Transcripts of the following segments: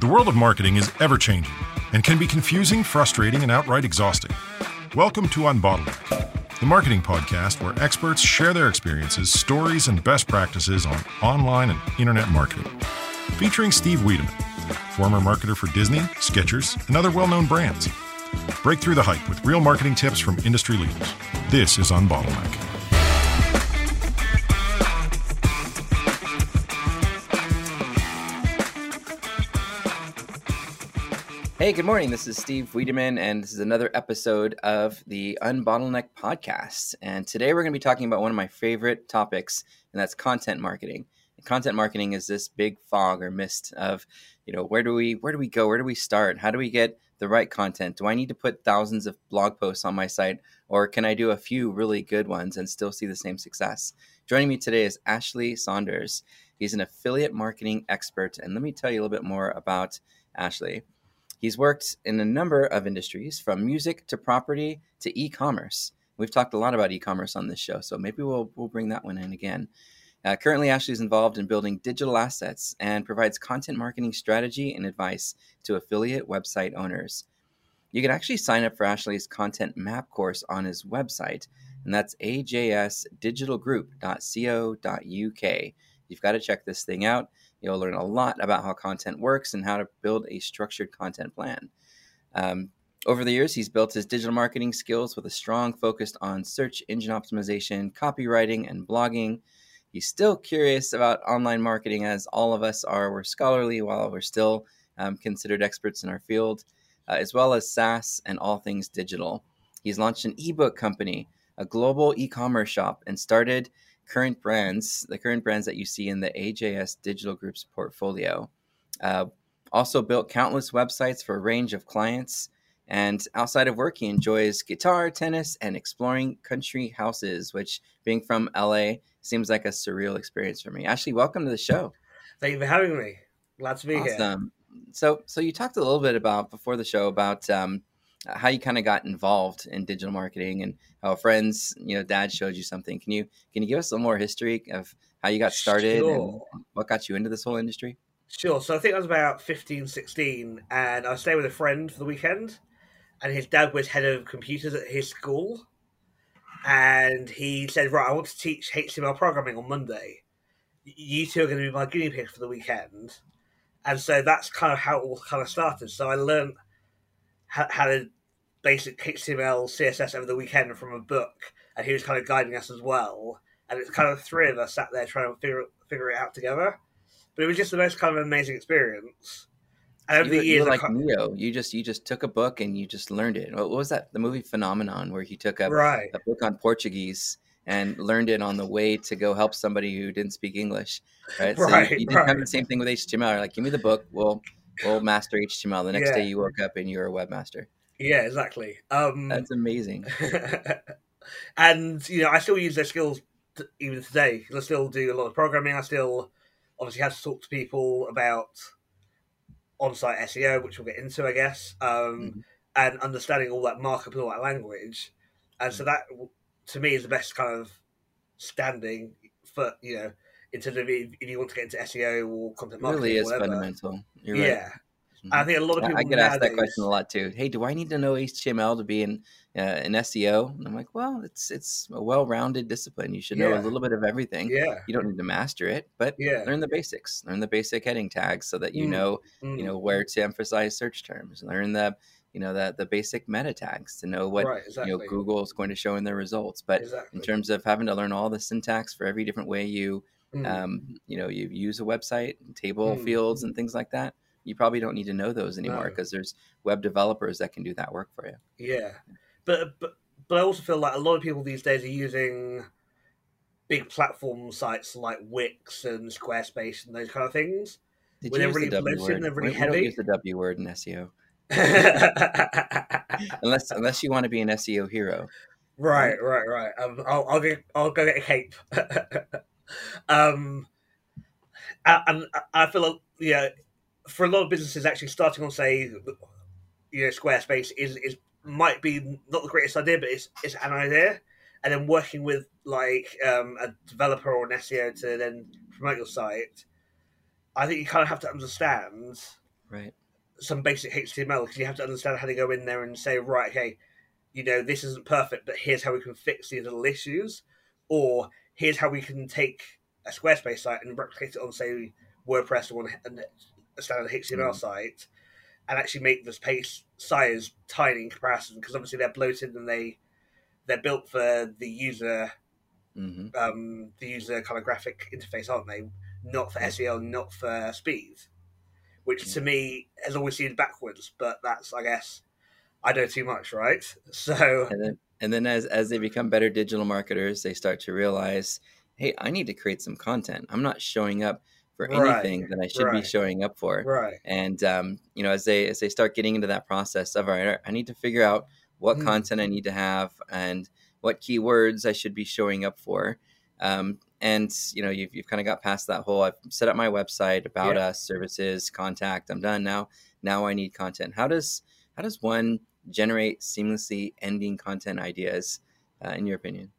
The world of marketing is ever-changing and can be confusing, frustrating, and outright exhausting. Welcome to Unbottleneck, the marketing podcast where experts share their experiences, stories, and best practices on online and internet marketing. Featuring Steve Wiedemann, former marketer for Disney, Skechers, and other well-known brands. Break through the hype with real marketing tips from industry leaders. This is Unbottleneck. Hey, good morning. This is Steve Wiedemann, and this is another episode of the Unbottleneck podcast. And today we're going to be talking about one of my favorite topics, and that's content marketing. And content marketing is this big fog or mist of, where do we go? Where do we start? How do we get the right content? Do I need to put thousands of blog posts on my site, or can I do a few really good ones and still see the same success? Joining me today is Ashley Saunders. He's an affiliate marketing expert, and let me tell you a little bit more about Ashley. He's worked in a number of industries, from music to property to e-commerce. We've talked a lot about e-commerce on this show, so maybe we'll bring that one in again. Currently, Ashley's involved in building digital assets and provides content marketing strategy and advice to affiliate website owners. You can actually sign up for Ashley's content map course on his website, and that's ajsdigitalgroup.co.uk. You've got to check this thing out. You'll learn a lot about how content works and how to build a structured content plan. Over the years, he's built his digital marketing skills with a strong focus on search engine optimization, copywriting, and blogging. He's still curious about online marketing, as all of us are. We're scholarly while we're still considered experts in our field, as well as SaaS and all things digital. He's launched an ebook company, a global e-commerce shop, and started the current brands that you see in the AJS Digital Group's portfolio. Also built countless websites for a range of clients. And outside of work, he enjoys guitar, tennis, and exploring country houses, which, being from LA, seems like a surreal experience for me. Ashley, welcome to the show. Thank you for having me. Glad to be here. Awesome. So you talked a little bit about, before the show, about how you kind of got involved in digital marketing and how friends, dad showed you something. Can you give us some more history of how you got started and what got you into this whole industry? Sure. So I think I was about 15, 16, and I was staying with a friend for the weekend, and his dad was head of computers at his school. And he said, right, I want to teach HTML programming on Monday. You two are going to be my guinea pigs for the weekend. And so that's kind of how it all kind of started. So I learned how to basic HTML, CSS over the weekend from a book, and he was kind of guiding us as well. And it's kind of three of us sat there trying to figure it out together. But it was just the most kind of amazing experience. And over the years, you're like Neo. You just took a book and you just learned it. What was that? The movie Phenomenon, where he took a book on Portuguese and learned it on the way to go help somebody who didn't speak English. Right. So you didn't have the same thing with HTML. You're like, give me the book. We'll master HTML. The next day you woke up and you're a webmaster. Yeah, exactly. That's amazing. And, I still use their skills even today. I still do a lot of programming. I still obviously have to talk to people about on-site SEO, which we'll get into, I guess, and understanding all that markup and all that language. And so that, to me, is the best kind of standing for, in terms of if you want to get into SEO or content marketing, it really is fundamental. You're right. Yeah. Mm-hmm. I think a lot of people. I get asked that question a lot too. Hey, do I need to know HTML to be in SEO? And I'm like, well, it's a well-rounded discipline. You should know a little bit of everything. Yeah. You don't need to master it, but learn the basics. Learn the basic heading tags so that you know where to emphasize search terms. Learn the basic meta tags to know what Google is going to show in their results. But in terms of having to learn all the syntax for every different way you you use a website, table fields and things like that, you probably don't need to know those anymore because there's web developers that can do that work for you. Yeah. But I also feel like a lot of people these days are using big platform sites like Wix and Squarespace and those kind of things. They're really bloated, they're really heavy. Don't use the W word in SEO. unless you want to be an SEO hero. Right. I'll go get a cape. And I feel like, for a lot of businesses, actually starting on, say, Squarespace is might be not the greatest idea, but it's an idea, and then working with a developer or an SEO to then promote your site. I think you kind of have to understand Right. Some basic HTML, because you have to understand how to go in there and say, right, hey, you know, this isn't perfect, but here's how we can fix these little issues, or here's how we can take a Squarespace site and replicate it on, say, WordPress or on a standard HTML site, and actually make this page size tiny in comparison, because obviously they're bloated and they're built for the user kind of graphic interface, aren't they? Not for SEO, not for speed, which to me has always seemed backwards. But that's, I guess, I know too much, right? So and then as they become better digital marketers, they start to realize, hey, I need to create some content. I'm not showing up for anything that I should be showing up for. Right. And you know, as they start getting into that process of, all right, I need to figure out what content I need to have and what keywords I should be showing up for. And you know, you've kind of got past that whole, I've set up my website, about us, services, contact, I'm done now. Now I need content. How does one generate seamlessly ending content ideas, in your opinion?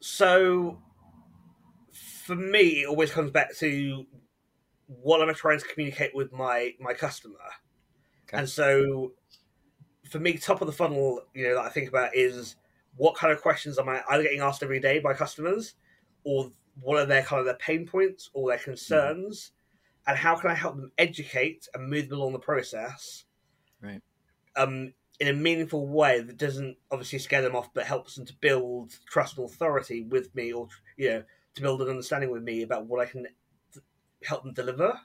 So for me, it always comes back to what am I trying to communicate with my customer? Okay. And so for me, top of the funnel, you know, that I think about is what kind of questions am I either getting asked every day by customers, or what are their kind of their pain points or their concerns, and how can I help them educate and move them along the process, right? In a meaningful way that doesn't obviously scare them off, but helps them to build trust and authority with me, or, you know, to build an understanding with me about what I can help them deliver.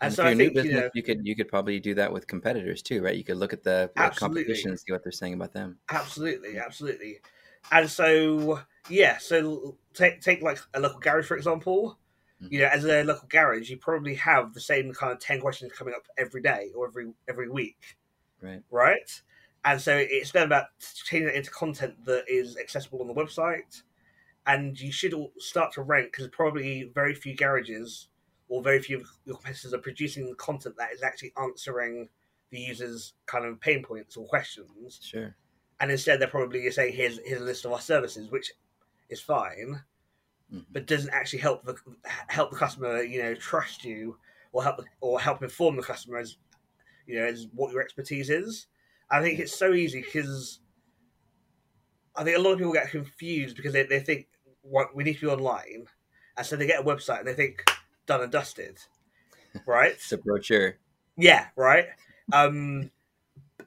And so I think, business, you know, you could probably do that with competitors too, right? You could look at the competition and see what they're saying about them. Absolutely, absolutely. And so, yeah, so take like a local garage, for example. You know, as a local garage, you probably have the same kind of 10 questions coming up every day or every week. Right? And so it's then about changing it into content that is accessible on the website. And you should start to rank, because probably very few garages or very few of your competitors are producing content that is actually answering the user's kind of pain points or questions. Sure. And instead, they're probably saying, here's a list of our services, which is fine, but doesn't actually help the customer, you know, trust you, or help inform the customer as, you know, as what your expertise is. I think it's so easy, because I think a lot of people get confused because they think, well, we need to be online. And so they get a website and they think, done and dusted, right? It's a brochure. Yeah, right. And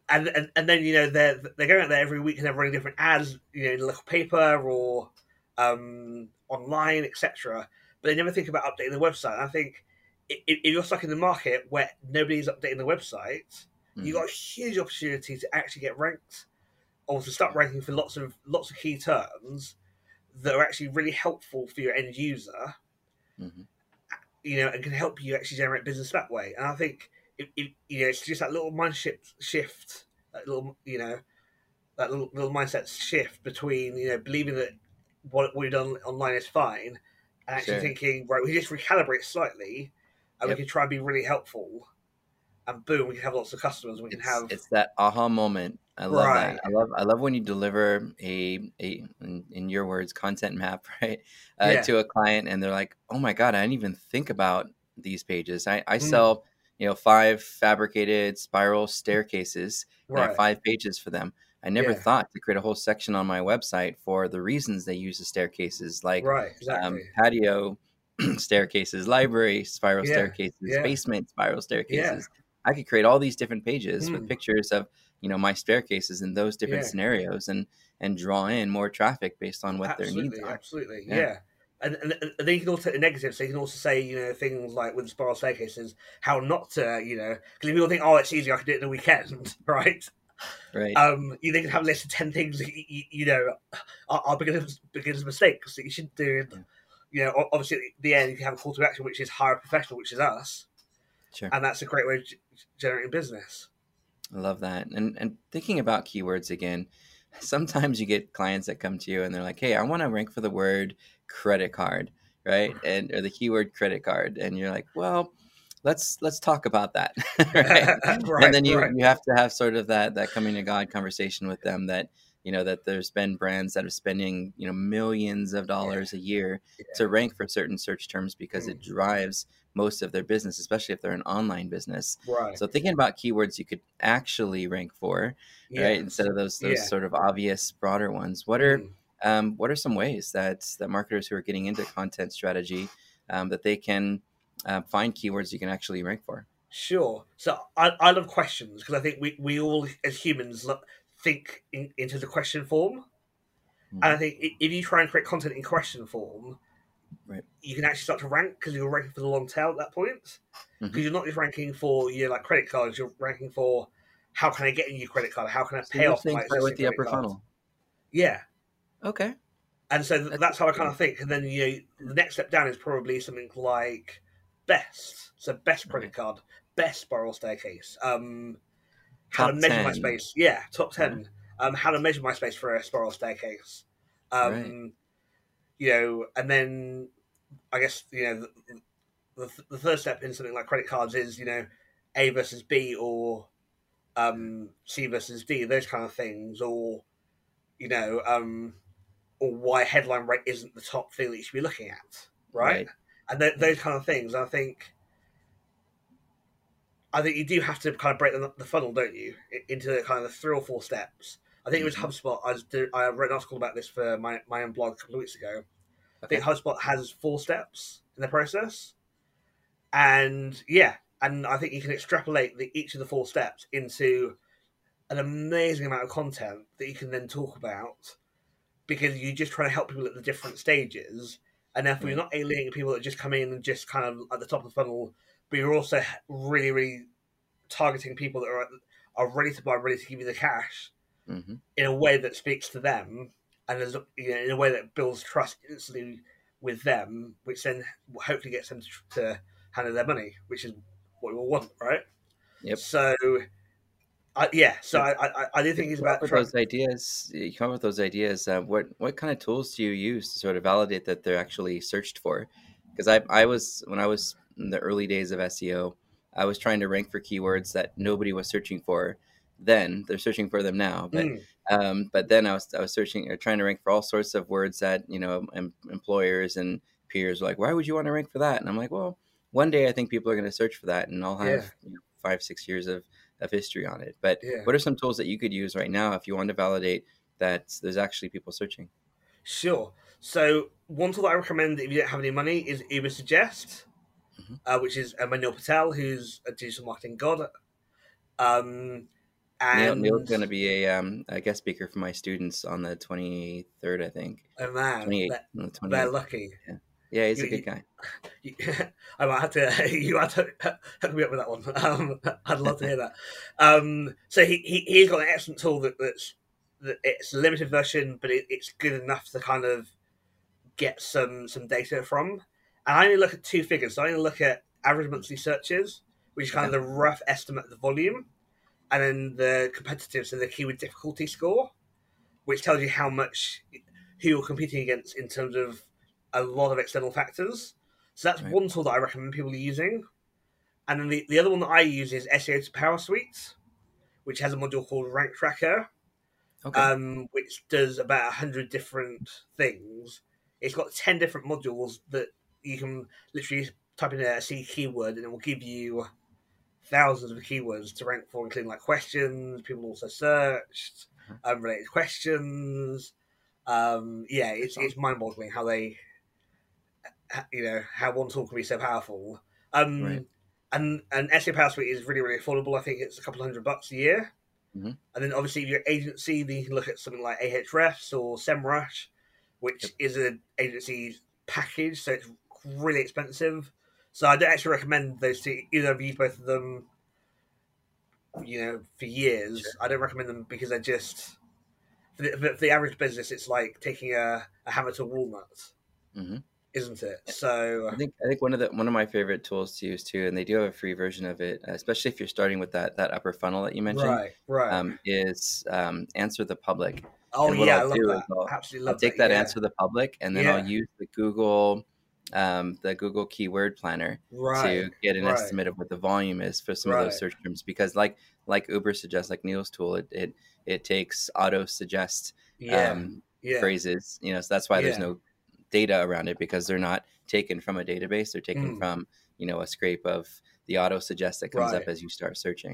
then, you know, they're going out there every week and they're running different ads, you know, in local paper or online, etc. But they never think about updating the website. And I think if you're stuck in the market where nobody's updating the website, you've got a huge opportunity to actually get ranked, or to start ranking for lots of key terms that are actually really helpful for your end user. You know, and can help you actually generate business that way. And I think, you know, it's just that little mindset shift, that little mindset shift between, you know, believing that what we've done online is fine, and actually thinking, right, we just recalibrate slightly, and we can try and be really helpful, and boom, we can have lots of customers. We can have it's that aha moment. I love that. I love when you deliver a in your words, content map, right, to a client, and they're like, oh my God, I didn't even think about these pages. I sell, you know, 5 fabricated spiral staircases, and I have 5 pages for them. I never thought to create a whole section on my website for the reasons they use the staircases, like patio staircases, library spiral staircases, basement spiral staircases. I could create all these different pages with pictures of, you know, my staircases in those different scenarios, and draw in more traffic based on what their needs are. Absolutely, yeah. And then you can also take the negatives. So you can also say, you know, things like with the spiral staircases, how not to, you know, because people think, oh, it's easy, I can do it in the weekend, right? Right. You think you have a list of 10 things that you know are beginner's mistakes that you should do. And, you know, obviously at the end you can have a call to action, which is hire a professional, which is us. Sure. And that's a great way of generating business. I love that. And thinking about keywords again, sometimes you get clients that come to you and they're like, hey, I want to rank for the word credit card, right? And or the keyword credit card. And you're like, well, let's talk about that. And then you have to have sort of that coming to God conversation with them, that, you know, that there's been brands that are spending, you know, millions of dollars a year to rank for certain search terms because it drives most of their business, especially if they're an online business. Right. So thinking about keywords you could actually rank for, yeah. right, instead of those yeah. sort of obvious broader ones. What are some ways that marketers who are getting into content strategy that they can find keywords you can actually rank for? Sure. So I love questions, because I think we all as humans think into the question form. Mm. And I think if you try and create content in question form, right. you can actually start to rank, because you're ranking for the long tail at that point. Because mm-hmm. you're not just ranking for like credit cards, you're ranking for how can I get a new credit card? How can I pay off my existing credit card? Funnel. Yeah. Okay. And so that's how I kind of think. And then the next step down is probably something like best. So best credit card, best spiral staircase. How to measure my space. Yeah, top 10. How to measure my space for a spiral staircase. Right. And then I guess, the third step in something like credit cards is, A versus B, or C versus D, those kind of things, or, or why headline rate isn't the top thing that you should be looking at, right? And those kind of things. I think you do have to kind of break the funnel, don't you, into kind of the 3 or 4 steps. I think it was HubSpot. I wrote an article about this for my own blog a couple of weeks ago. I think HubSpot has 4 steps in the process. And I think you can extrapolate each of the 4 steps into an amazing amount of content that you can then talk about, because you're just trying to help people at the different stages. And therefore, you're not alienating people that just come in and just kind of at the top of the funnel, but you're also really, really targeting people that are ready to buy, ready to give you the cash. Mm-hmm. in a way that speaks to them, and as in a way that builds trust instantly with them, which then hopefully gets them to handle their money, which is what we all want, right? Yep. So, I do think it's about those ideas. You come up with those ideas. What kind of tools do you use to sort of validate that they're actually searched for? Because when I was in the early days of SEO, I was trying to rank for keywords that nobody was searching for. Then they're searching for them now, but then I was searching or trying to rank for all sorts of words that employers and peers were like, why would you want to rank for that? And I'm like, well, one day I think people are going to search for that, and I'll have 5-6 years of history on it. But what are some tools that you could use right now if you want to validate that there's actually people searching? Sure. So one tool that I recommend if you don't have any money is UberSuggest, which is Emmanuel Patel, who's a digital marketing god. And Neil's going to be a guest speaker for my students on the 23rd, I think. Oh, man. 28th, they're lucky. Yeah, he's a good guy. I might have to... You have to hook me up with that one. I'd love to hear that. So he's got an excellent tool that it's a limited version, but it's good enough to kind of get some data from. And I only look at 2 figures. So I only look at average monthly searches, which is kind of the rough estimate of the volume. And then the competitive, so the keyword difficulty score, which tells you how much who you're competing against in terms of a lot of external factors. So that's one tool that I recommend people using. And then the other one that I use is SEO PowerSuite, which has a module called Rank Tracker, which does about 100 different things. It's got 10 different modules that you can literally type in a C keyword, and it will give you thousands of keywords to rank for, including like questions, people also searched, related questions. It's mind-boggling how they, how one tool can be so powerful. And SEO PowerSuite is really, really affordable. I think it's a couple $100 a year. Mm-hmm. And then obviously if you're an agency, then you can look at something like Ahrefs or Semrush, which is an agency package, so it's really expensive. So I don't actually recommend those two. Either I've used both of them, for years. Sure. I don't recommend them because they're just for the average business. It's like taking a hammer to a walnut, isn't it? So I think one of my favorite tools to use too, and they do have a free version of it, especially if you're starting with that upper funnel that you mentioned. Right. Is Answer the Public. Oh yeah, I'll take that Answer the Public, and then I'll use the Google Keyword Planner to get an estimate of what the volume is for some of those search terms, because like UberSuggest, like Neil's tool, it takes auto suggest phrases, so that's why there's no data around it, because they're not taken from a database, they're taken from you know, a scrape of the auto suggest that comes up as you start searching.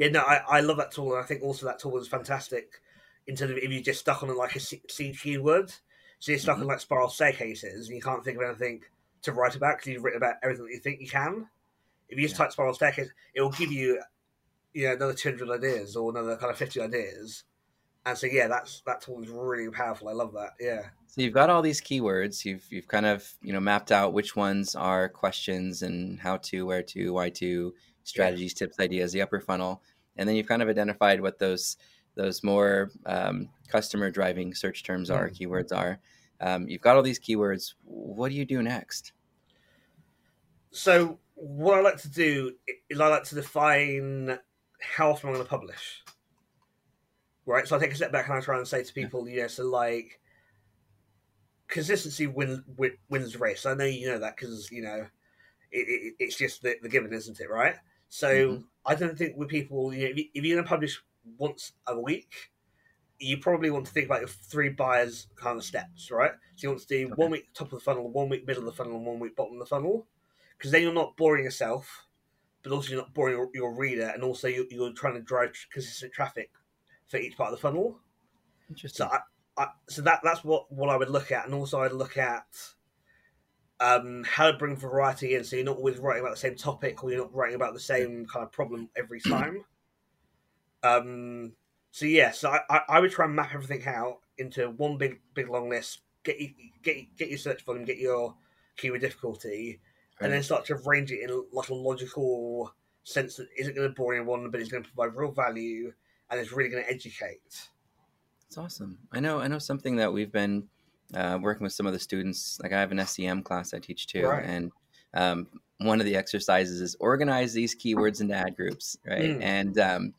I love that tool. And I think also that tool was fantastic in terms of if you're just stuck on like a seed keyword. So you're stuck on like spiral staircases and you can't think of anything to write about because you've written about everything that you think you can. If you just type spiral staircase, it will give you, you know, another 200 ideas or another kind of 50 ideas. And so, yeah, that tool is really powerful. I love that. Yeah. So you've got all these keywords. You've kind of, you know, mapped out which ones are questions and how to, where to, why to, strategies, tips, ideas, the upper funnel. And then you've kind of identified what those more customer driving search terms are, keywords are. You've got all these keywords. What do you do next? So what I like to do is I like to define how often I'm going to publish. Right. So I take a step back and I try and say to people, you know, so like consistency wins the race. I know you know that because, you know, it's just the given, isn't it? Right. So I don't think with people, you know, if you're going to publish once a week, you probably want to think about your three buyers kind of steps. Right. So you want to do 1 week top of the funnel, 1 week middle of the funnel, and 1 week bottom of the funnel, because then you're not boring yourself, but also you're not boring your reader. And also you're trying to drive consistent traffic for each part of the funnel. Interesting. So that's what I would look at. And also I'd look at how to bring variety in. So you're not always writing about the same topic, or you're not writing about the same kind of problem every time. So I would try and map everything out into one big long list, get your search volume, get your keyword difficulty, and then start to arrange it in like a logical sense that isn't going to bore anyone, but it's going to provide real value. And it's really going to educate. It's awesome. I know something that we've been working with some of the students. Like I have an SEM class I teach too. Right. And one of the exercises is organize these keywords into ad groups. Right. And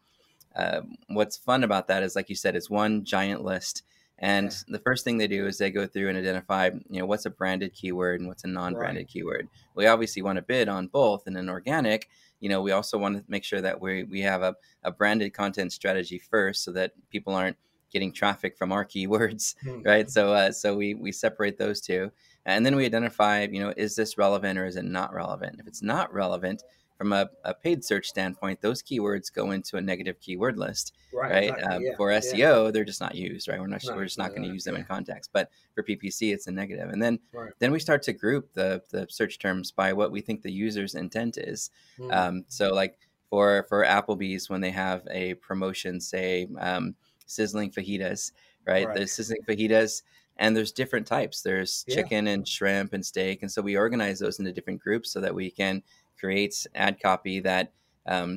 what's fun about that is, like you said, it's one giant list. And the first thing they do is they go through and identify, you know, what's a branded keyword and what's a non-branded keyword. We obviously want to bid on both in an organic. You know, we also want to make sure that we have a branded content strategy first, so that people aren't getting traffic from our keywords, right? So we separate those two, and then we identify, you know, is this relevant or is it not relevant? If it's not relevant from a paid search standpoint, those keywords go into a negative keyword list, right? Exactly, for SEO, they're just not used, right? We're just not going to use them in context, but for PPC, it's a negative. And then we start to group the search terms by what we think the user's intent is. So like for Applebee's, when they have a promotion, say sizzling fajitas, right? There's sizzling fajitas. And there's different types. There's chicken and shrimp and steak. And so we organize those into different groups so that we can create ad copy that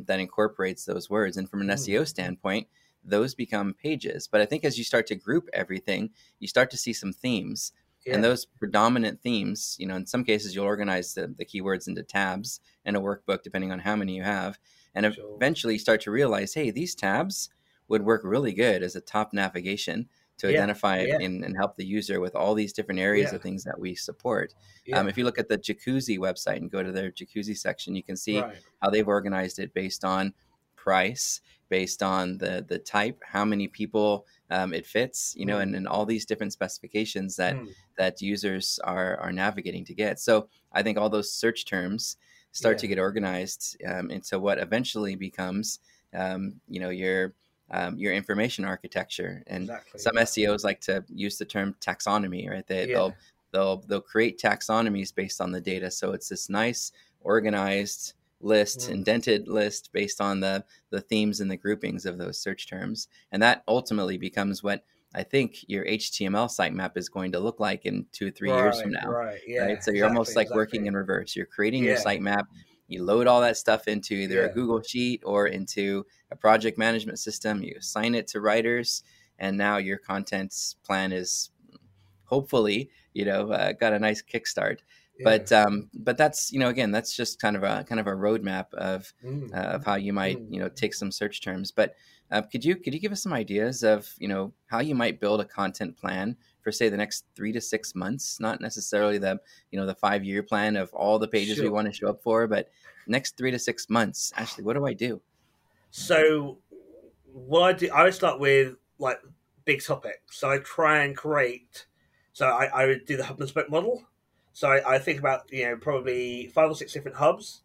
incorporates those words. And from an SEO standpoint, those become pages. But I think as you start to group everything, you start to see some themes. Yeah. And those predominant themes, you know, in some cases, you'll organize the keywords into tabs and a workbook, depending on how many you have. And eventually you start to realize, hey, these tabs would work really good as a top navigation to identify and help the user with all these different areas of things that we support. If you look at the Jacuzzi website and go to their Jacuzzi section, you can see how they've organized it based on price, based on the type, how many people it fits, you know, and all these different specifications that users are navigating to get. So I think all those search terms start to get organized into what eventually becomes, you know, your information architecture. And some SEOs like to use the term taxonomy, right? They'll create taxonomies based on the data. So it's this nice organized list, indented list based on the themes and the groupings of those search terms. And that ultimately becomes what I think your HTML sitemap is going to look like in 2 or 3 years from now. Right? So you're almost like working in reverse. You're creating your sitemap. You load all that stuff into either a Google Sheet or into a project management system. You assign it to writers, and now your content's plan is hopefully, you know, got a nice kickstart. But that's, you know, again, that's just kind of a roadmap of how you might, you know, take some search terms. But could you give us some ideas of, you know, how you might build a content plan for, say, the next 3 to 6 months, not necessarily the 5-year plan of all the pages we want to show up for, but next 3 to 6 months, Ashley, what do I do? So what I do, I would start with like big topics. So I try and create, so I would do the hub and spoke model. So I think about, you know, probably 5 or 6 different hubs.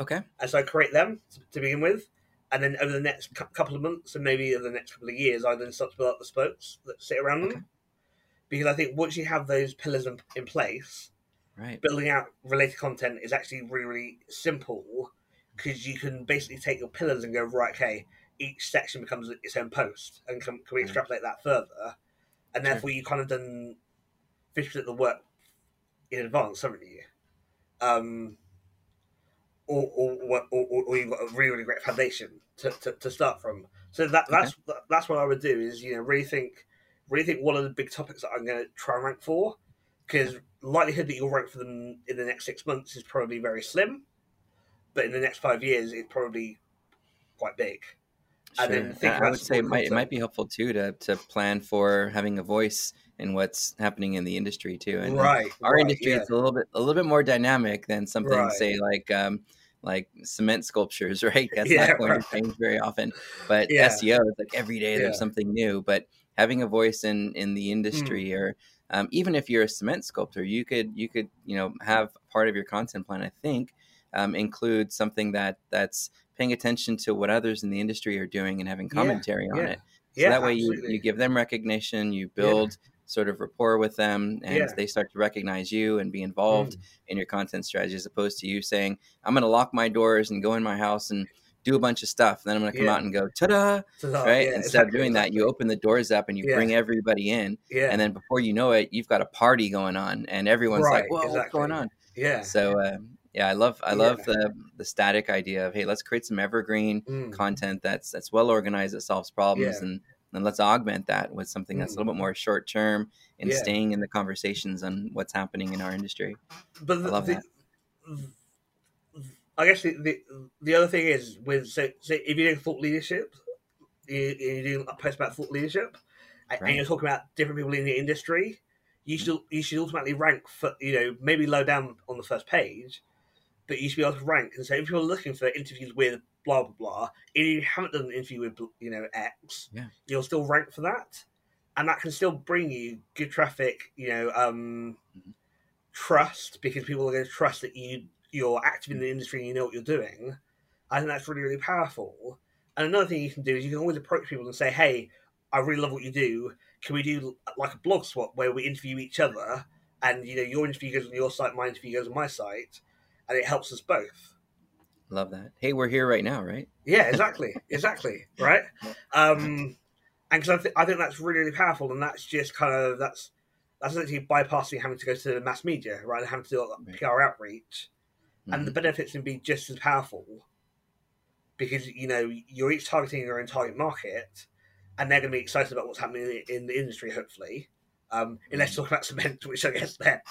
Okay. And so I create them to begin with. And then over the next couple of months and maybe over the next couple of years, I then start to build up the spokes that sit around them. Okay. Because I think once you have those pillars in place, right, building out related content is actually really, really simple, because you can basically take your pillars and go, right, okay, each section becomes its own post. And can we extrapolate that further? And therefore, you kind of done 50% of the work in advance, haven't you? Or you've got a really, really great foundation to start from. So that's what I would do is, you know, really think what are the big topics that I'm going to try and rank for, because likelihood that you'll rank for them in the next 6 months is probably very slim, but in the next 5 years, it's probably quite big. Sure. And then think I would say it might be helpful too to plan for having a voice in what's happening in the industry too. And our industry is a little bit more dynamic than something say like cement sculptures, right? That's not going to change very often. But SEO is like every day there's something new. But having a voice in the industry, or even if you're a cement sculptor, you could have part of your content plan, I think, include something that's paying attention to what others in the industry are doing and having commentary on it. So that way you give them recognition, you build sort of rapport with them, and they start to recognize you and be involved in your content strategy, as opposed to you saying, I'm going to lock my doors and go in my house and do a bunch of stuff. And then I'm going to come out and go, ta-da, right? Yeah, instead of doing that, you open the doors up and you bring everybody in. Yeah. And then before you know it, you've got a party going on and everyone's like, whoa, what's going on? Yeah. So, I love the static idea of, hey, let's create some evergreen content that's well organized, that solves problems, and let's augment that with something that's a little bit more short term and staying in the conversations on what's happening in our industry. But I love that. I guess the other thing is with so if you're doing thought leadership, you're doing a post about thought leadership, and you're talking about different people in the industry, you should ultimately rank for, maybe low down on the first page. But you should be able to rank and say, if you're looking for interviews with blah, blah, blah, if you haven't done an interview with, X, you'll still rank for that. And that can still bring you good traffic, trust, because people are going to trust that you're active in the industry and you know what you're doing. I think that's really, really powerful. And another thing you can do is you can always approach people and say, hey, I really love what you do. Can we do like a blog swap where we interview each other and, your interview goes on your site, my interview goes on my site. And it helps us both. Love that. Hey, we're here right now, right? Yeah, exactly. Exactly. Right. And because I think that's really, really powerful. And that's just kind of, that's essentially bypassing having to go to the mass media, right? And having to do all that PR outreach. Mm-hmm. And the benefits can be just as powerful, because, you're each targeting your own target market and they're going to be excited about what's happening in the industry, hopefully. Unless you talk about cement, which I guess they're...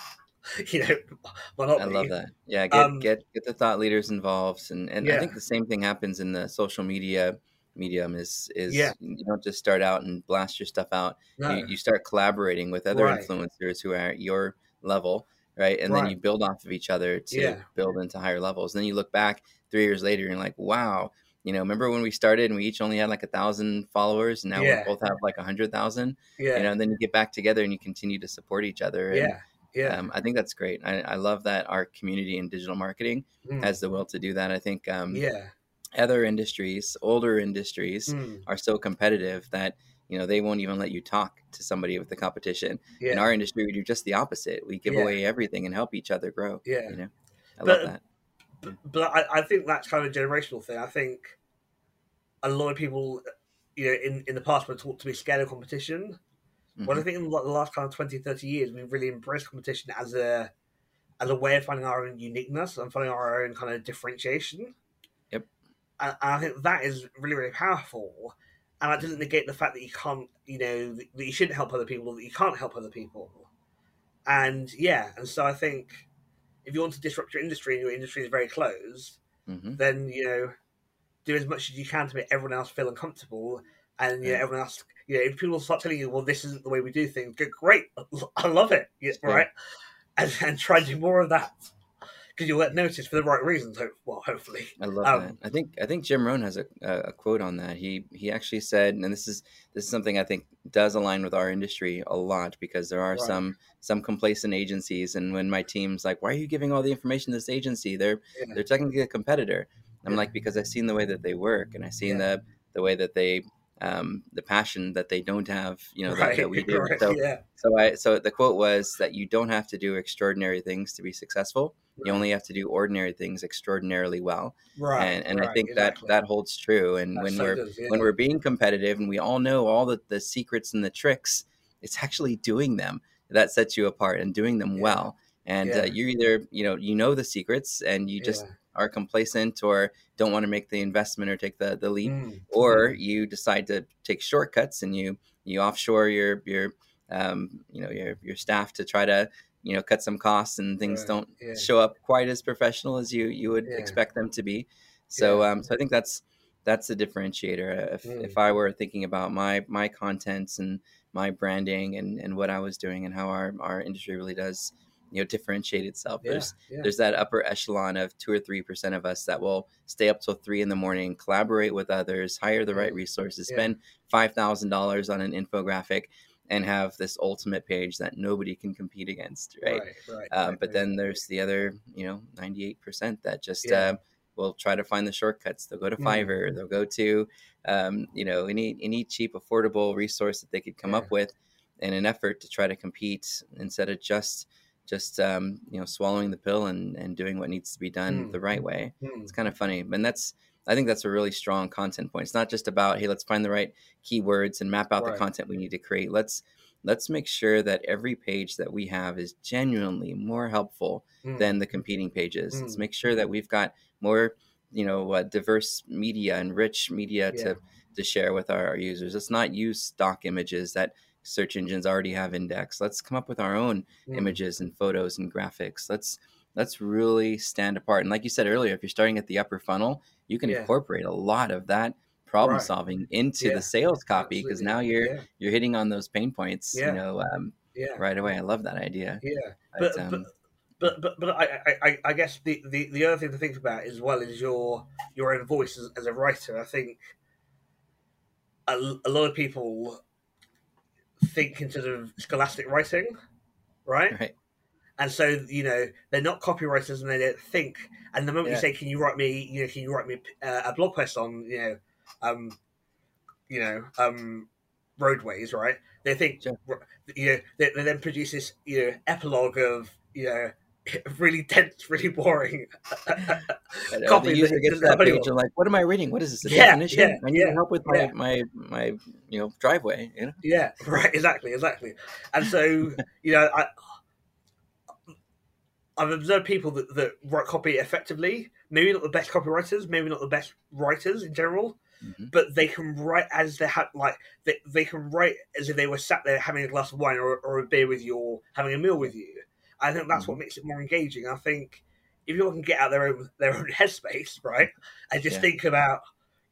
I love that. Yeah, get the thought leaders involved, and I think the same thing happens in the social media medium. Is you don't just start out and blast your stuff out. No. You start collaborating with other influencers who are at your level, right? And then you build off of each other to build into higher levels. And then you look back 3 years later and you're like, wow, remember when we started and we each only had like 1,000 followers, and now we both have like 100,000. Yeah, and then you get back together and you continue to support each other. And, I think that's great. I love that our community in digital marketing has the will to do that. I think other industries, older industries are so competitive that, they won't even let you talk to somebody with the competition. Yeah. In our industry, we do just the opposite. We give away everything and help each other grow. Yeah. I love that. But I think that's kind of a generational thing. I think a lot of people, in the past were taught to be scared of competition. Well, I think in the last kind of 20, 30 years, we've really embraced competition as a way of finding our own uniqueness and finding our own kind of differentiation. Yep. And I think that is really, really powerful. And that doesn't negate the fact that you can't, that you shouldn't help other people, or that you can't help other people. And so I think if you want to disrupt your industry and your industry is very closed, then, do as much as you can to make everyone else feel uncomfortable. And, everyone else... if people start telling you, well, this isn't the way we do things, go, great, I love it, right? And try to do more of that. because you'll get noticed for the right reasons. Hopefully. I love that. I think Jim Rohn has a quote on that. He actually said, and this is something I think does align with our industry a lot, because there are some complacent agencies. And when my team's like, why are you giving all the information to this agency? They're technically a competitor. I'm like, because I've seen the way that they work, and I've seen the way that they, the passion that they don't have, that we do. Right. So the quote was that you don't have to do extraordinary things to be successful. Right. You only have to do ordinary things extraordinarily well. Right. And I think that holds true. And that when we're being competitive and we all know all the secrets and the tricks, it's actually doing them that sets you apart, and doing them well. And you either, the secrets and you just are complacent or don't want to make the investment or take the leap, or you decide to take shortcuts and you offshore your staff to try to cut some costs, and things don't show up quite as professional as you would expect them to be. So so I think that's the differentiator. If I were thinking about my contents and my branding and what I was doing and how our industry really does differentiate itself. There's that upper echelon of 2 or 3% of us that will stay up till 3 a.m, collaborate with others, hire the right resources, spend $5,000 on an infographic, and have this ultimate page that nobody can compete against. But then there's the other, 98% that just will try to find the shortcuts. They'll go to Fiverr. They'll go to, any cheap, affordable resource that they could come up with in an effort to try to compete, instead of just swallowing the pill and doing what needs to be done the right way. It's kind of funny. And I think that's a really strong content point. It's not just about, hey, let's find the right keywords and map out the content we need to create. Let's make sure that every page that we have is genuinely more helpful than the competing pages. Let's make sure that we've got more, diverse media and rich media to share with our users. Let's not use stock images that search engines already have indexed. Let's come up with our own images and photos and graphics. Let's really stand apart. And like you said earlier, if you're starting at the upper funnel, you can incorporate a lot of that problem solving into the sales copy, because now you're hitting on those pain points, right away. I love that idea. Yeah, but I guess the other thing to think about as well is your own voice as a writer. I think a lot of people think in sort of scholastic writing, right? And so they're not copywriters and they don't think. And the moment you say, "Can you write me a blog post on roadways?" Right? They think they then produce this epilogue of really dense, really boring copy. The user gets that page and like, what am I reading? What is this? The definition? I need help with my driveway. Exactly. And so I've observed people that write copy effectively. Maybe not the best copywriters, maybe not the best writers in general, but they can write as they have, like they can write as if they were sat there having a glass of wine or a beer with you, or having a meal with you. I think that's what makes it more engaging. I think if you can get out their own headspace, right, and just think about,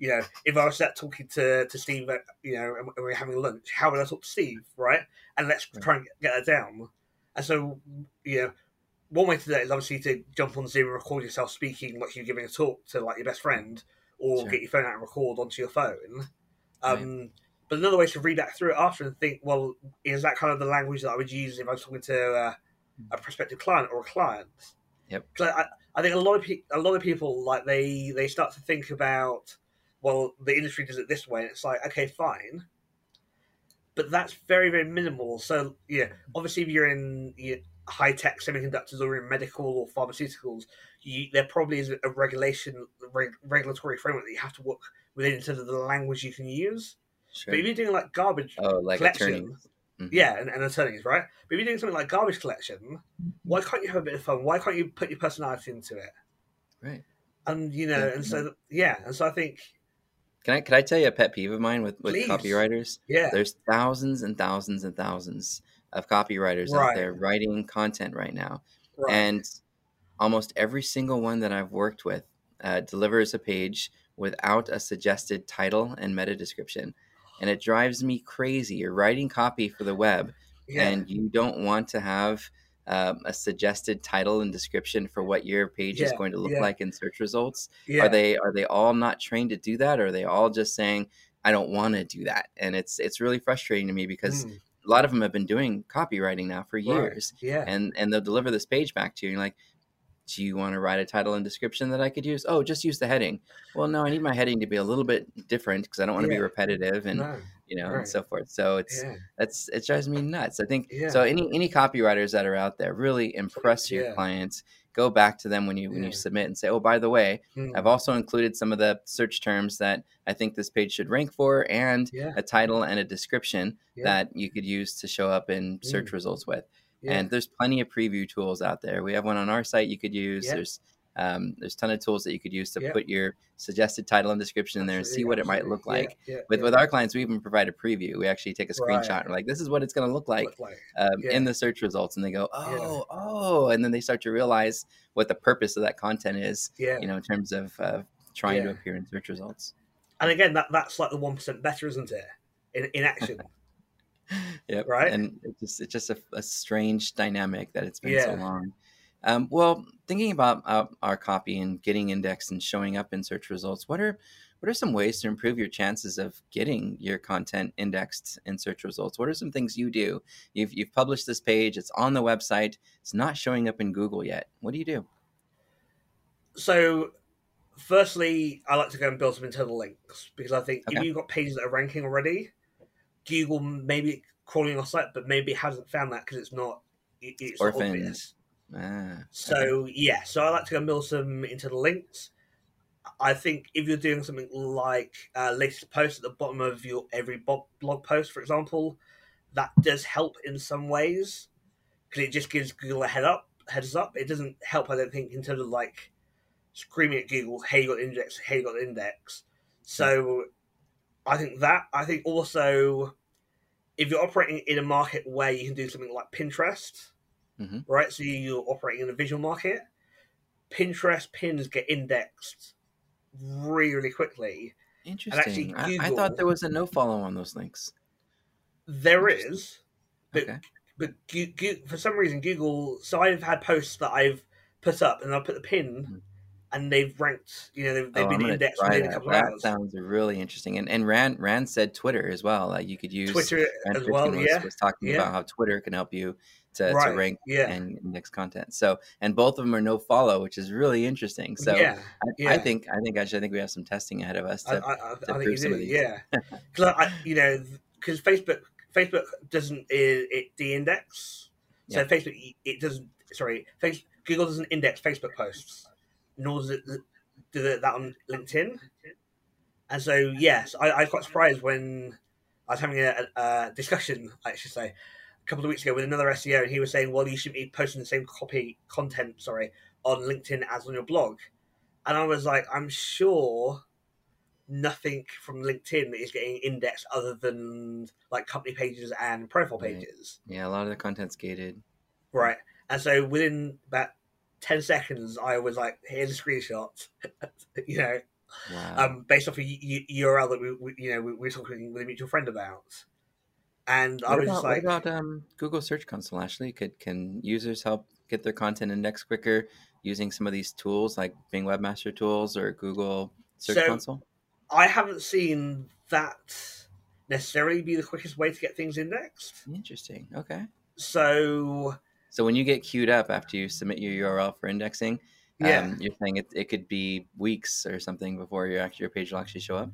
if I was sat talking to Steve, and we were having lunch, how would I talk to Steve, right? And let's try and get that down. And so, one way to do that is obviously to jump on Zoom and record yourself speaking like you're giving a talk to like your best friend, or get your phone out and record onto your phone. But another way is to read back through it after and think, well, is that kind of the language that I would use if I was talking to a prospective client or a client? Yep. So I think a lot of people, like they start to think about, well, the industry does it this way, and it's like, okay, fine, but that's very, very minimal. So obviously if you're in high tech semiconductors or in medical or pharmaceuticals, there probably is a regulatory framework that you have to work within in terms of the language you can use. But if you're doing like garbage collection, attorneys. And attorneys, right? But if you're doing something like garbage collection, why can't you have a bit of fun? Why can't you put your personality into it? Right. And and so I think. Can I tell you a pet peeve of mine with copywriters? Yeah. There's thousands and thousands and thousands of copywriters out there writing content right now, and almost every single one that I've worked with delivers a page without a suggested title and meta description. And it drives me crazy. You're writing copy for the web, and you don't want to have a suggested title and description for what your page is going to look like in search results? Are they all not trained to do that? Or are they all just saying, I don't want to do that? And it's really frustrating to me because a lot of them have been doing copywriting now for years. And they'll deliver this page back to you. And you're like, do you want to write a title and description that I could use? Oh, just use the heading. Well, no, I need my heading to be a little bit different because I don't want to be repetitive and, and so forth. So it drives me nuts. I think, so any copywriters that are out there, really impress your clients, go back to them when you submit and say, oh, by the way, I've also included some of the search terms that I think this page should rank for and a title and a description that you could use to show up in search results with. Yeah. And there's plenty of preview tools out there. We have one on our site you could use. Yeah. There's a ton of tools that you could use to put your suggested title and description in there and see what it might look like. With our clients, we even provide a preview. We actually take a screenshot and we're like, this is what it's going to look like. In the search results. And they go, oh, and then they start to realize what the purpose of that content is, in terms of trying to appear in search results. And again, that's like the 1% better, isn't it? In action. Yeah. Right. And it's just a strange dynamic that it's been so long. Well, thinking about our copy and getting indexed and showing up in search results, what are some ways to improve your chances of getting your content indexed in search results? What are some things you do? You've published this page. It's on the website. It's not showing up in Google yet. What do you do? So firstly, I like to go and build some internal links because I think if you've got pages that are ranking already, Google maybe crawling our site, but maybe hasn't found that because it's not obvious. So I like to go and build some internal links. I think if you're doing something like latest posts at the bottom of your every blog post, for example, that does help in some ways because it just gives Google a heads up. It doesn't help, I don't think, in terms of like screaming at Google, hey, you got the index, hey, you got the index. So I think also if you're operating in a market where you can do something like Pinterest, right? So you're operating in a visual market, Pinterest pins get indexed really quickly. Interesting. And actually Google, I thought there was a no follow on those links. There is, but for some reason Google, so I've had posts that I've put up and I'll put the pin and they've ranked, they've been indexed within a couple of hours. That sounds really interesting. And Rand said Twitter as well. Like you could use Twitter as well. Yeah, was talking about how Twitter can help you to rank and index content. So, and both of them are no follow, which is really interesting. So, I think we have some testing ahead of us to prove some of these. Yeah, because Facebook doesn't it de-index. So Facebook Google doesn't index Facebook posts. Nor does it do that on LinkedIn. And so, yes, I was quite surprised when I was having a discussion, I should say, a couple of weeks ago with another SEO, and he was saying, well, you should be posting the same content on LinkedIn as on your blog. And I was like, I'm sure nothing from LinkedIn is getting indexed other than like company pages and profile pages. Yeah, a lot of the content's gated. Right. And so within that 10 seconds, I was like, here's a screenshot, based off a URL that we were talking with a mutual friend about. And I was just like... What about Google Search Console, Ashley? Can users help get their content indexed quicker using some of these tools like Bing Webmaster Tools or Google Search Console? I haven't seen that necessarily be the quickest way to get things indexed. Interesting. Okay. So when you get queued up after you submit your URL for indexing, you're saying it could be weeks or something before your page will actually show up?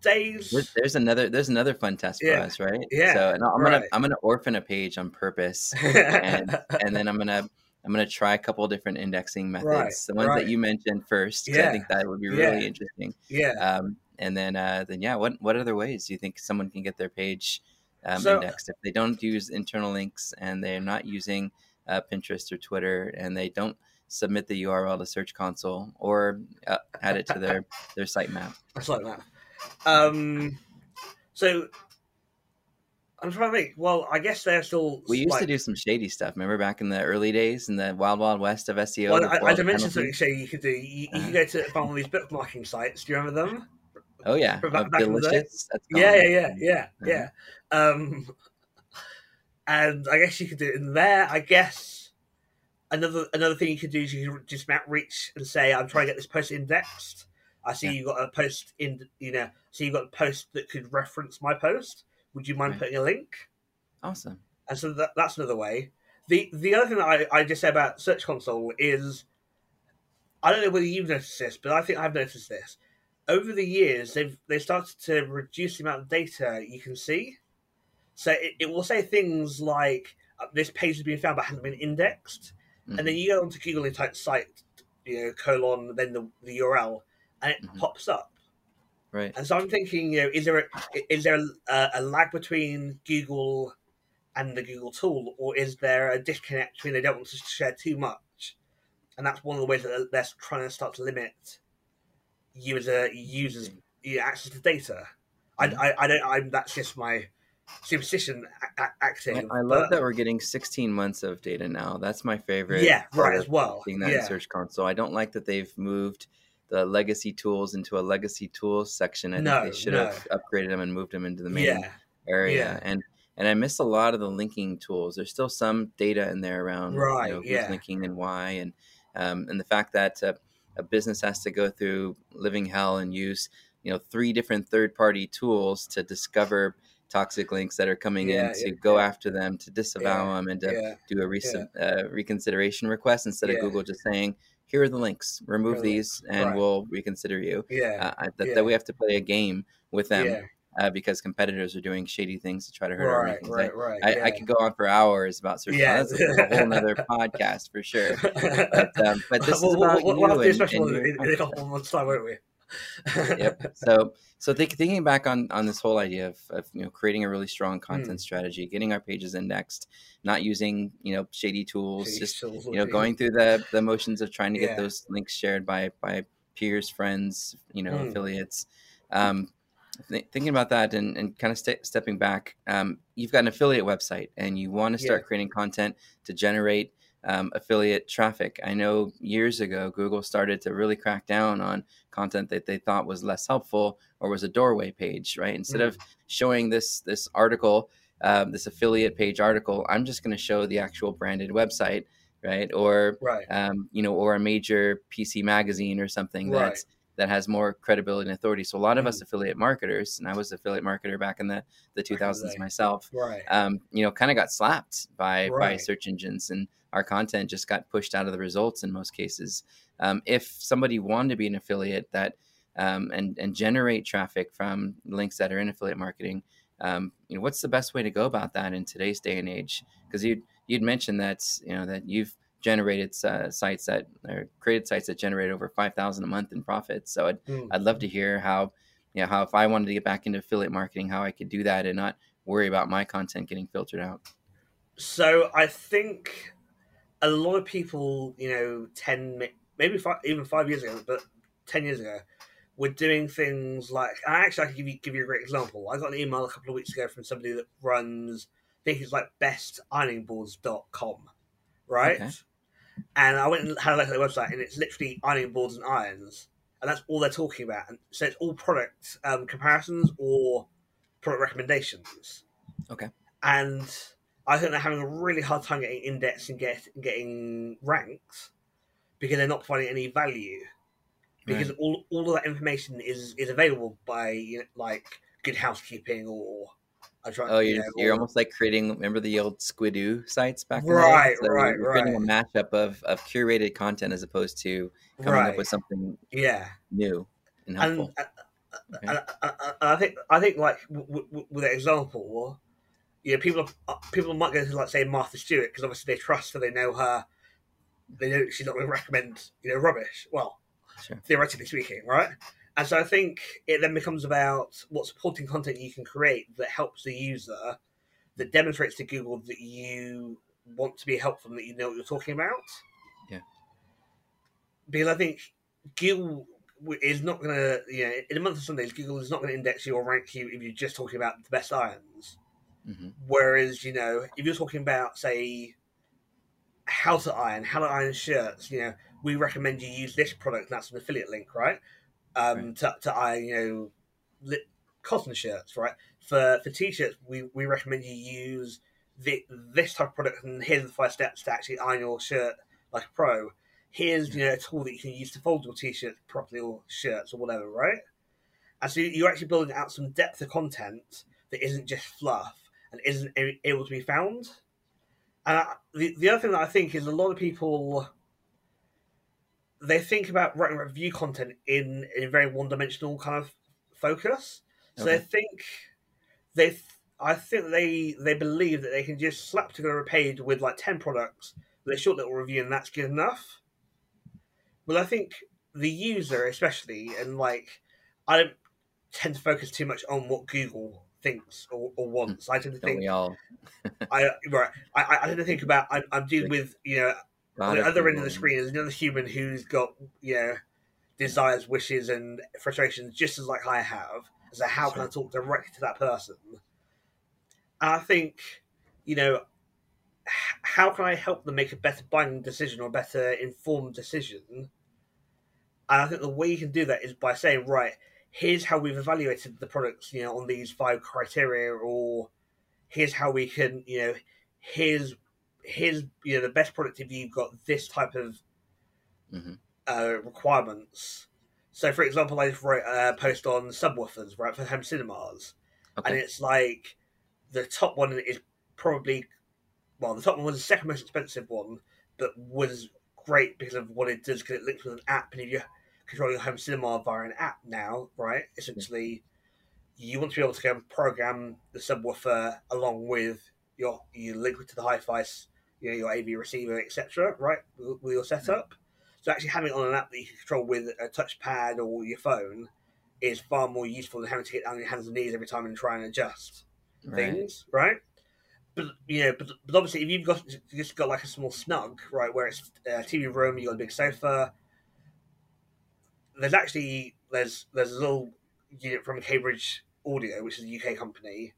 Days. There's another fun test for us, right? Yeah. So and I'm gonna orphan a page on purpose, and then I'm gonna try a couple of different indexing methods. Right. The ones that you mentioned first, because I think that would be really interesting. Yeah. And then what other ways do you think someone can get their page indexed if they don't use internal links and they're not using Pinterest or Twitter and they don't submit the URL to Search Console or add it to their sitemap? So I'm trying to think. Well, I guess they're still. We used to do some shady stuff. Remember back in the early days in the wild west of SEO. Well, I mentioned something shady you could do. You could go to one of these bookmarking sites. Do you remember them? Oh yeah, delicious. Yeah. And I guess you could do it in there. I guess another thing you could do is you can just map reach and say, I'm trying to get this post indexed. I see you got a post in, you know, so you got a post that could reference my post. Would you mind putting a link? Awesome. And so that's another way. The other thing that I just said about Search Console is, I don't know whether you've noticed this, but I think I've noticed this. Over the years, they've started to reduce the amount of data you can see. So it will say things like, this page has been found but hasn't been indexed. Mm-hmm. And then you go onto Google and type site, you know, colon, then the URL, and it pops up. Right. And so I'm thinking, you know, is there a lag between Google and the Google tool, or is there a disconnect between they don't want to share too much? And that's one of the ways that they're trying to start to limit you as a user's access to data. That's just my superstition acting. I love that we're getting 16 months of data now. That's my favorite. Yeah, right, as well. Seeing that in Search Console. I don't like that they've moved the legacy tools into a legacy tools section. I think they should have upgraded them and moved them into the main area. And I miss a lot of the linking tools. There's still some data in there around who's linking and why, and the fact that a business has to go through living hell and use 3 different third-party tools to discover toxic links that are coming in to go after them, to disavow them, and to do a reconsideration request instead of Google just saying, here are the links, remove these, and we'll reconsider you. That we have to play a game with them. Because competitors are doing shady things to try to hurt our rankings. I could go on for hours about search. That's a whole other podcast for sure. But this is about in a couple of months' time, won't we? So thinking back on this whole idea of creating a really strong content strategy, getting our pages indexed, not using shady tools, going through the motions of trying to get those links shared by peers, friends, affiliates. Thinking about that and kind of stepping back, you've got an affiliate website and you want to start creating content to generate affiliate traffic. I know years ago, Google started to really crack down on content that they thought was less helpful or was a doorway page, right? Instead of showing this article, this affiliate page article, I'm just going to show the actual branded website, right? Or, or a major PC magazine or something that has more credibility and authority. So a lot of us affiliate marketers, and I was an affiliate marketer back in the 2000s myself, kind of got slapped by search engines, and our content just got pushed out of the results in most cases. If somebody wanted to be an affiliate that and generate traffic from links that are in affiliate marketing, what's the best way to go about that in today's day and age? Because you'd mentioned that that you've generated sites that or created sites that generate over 5,000 a month in profits. So I'd love to hear how if I wanted to get back into affiliate marketing, how I could do that and not worry about my content getting filtered out. So I think a lot of people, 10 years ago, were doing things like, and actually I can give you a great example. I got an email a couple of weeks ago from somebody that runs, I think it's like bestironingboards.com. Right? Okay. And I went and had a look at their website, and it's literally ironing boards and irons, and that's all they're talking about. And so it's all product comparisons or product recommendations. Okay. And I think they're having a really hard time getting indexed and getting ranked because they're not finding any value because all of that information is available by Good Housekeeping or. You're almost like creating. Remember the old Squidoo sites back in the day? So you're creating a mashup of curated content as opposed to coming up with something new and helpful. I think like with that example, people might go to say Martha Stewart because obviously they trust her, they know her, they know she's not going to recommend rubbish. Well, theoretically speaking, right? And so I think it then becomes about what supporting content you can create that helps the user, that demonstrates to Google that you want to be helpful and that you know what you're talking about. Yeah. Because I think Google is not going to, in a month of Sundays, Google is not going to index you or rank you if you're just talking about the best irons. Mm-hmm. Whereas, if you're talking about, say, how to iron shirts, we recommend you use this product, and that's an affiliate link, right? To iron, cotton shirts, right? For T-shirts, we recommend you use this type of product, and here's the 5 steps to actually iron your shirt like a pro. Here's, you know, a tool that you can use to fold your t-shirt properly, or shirts, or whatever, right? And so you're actually building out some depth of content that isn't just fluff and isn't able to be found. And the other thing that I think is a lot of people, they think about writing review content in a very one-dimensional kind of focus. So okay. I think they believe that they can just slap together a page with like 10 products with a short little review, and that's good enough. Well, I think the user especially, and like, I don't tend to focus too much on what Google thinks or wants. I tend to think, I tend to think about, I'm dealing with, you know, on the other end of the screen is another human who's got, you know, desires, wishes, and frustrations, just as like I have. So how can I talk directly to that person? And I think, you know, how can I help them make a better buying decision, or a better informed decision? And I think the way you can do that is by saying, right, here's how we've evaluated the products, you know, on these 5 criteria, or here's how we can, you know, here's you know, the best product if you've got this type of requirements. So, for example, I just wrote a post on subwoofers, right, for home cinemas. Okay. And it's like the top one is probably, well, the top one was the second most expensive one, but was great because of what it does, because it links with an app. And if you control your home cinema via an app now, right, essentially, you want to be able to go and program the subwoofer along with your link to the hi-fi, you know, your AV receiver, etc., right, with your setup. So actually having it on an app that you can control with a touchpad or your phone is far more useful than having to get down on your hands and knees every time and try and adjust things, right? But, you know, but obviously if you've got just got like a small snug, right, where it's a TV room, you've got a big sofa, there's a little unit from Cambridge Audio, which is a UK company,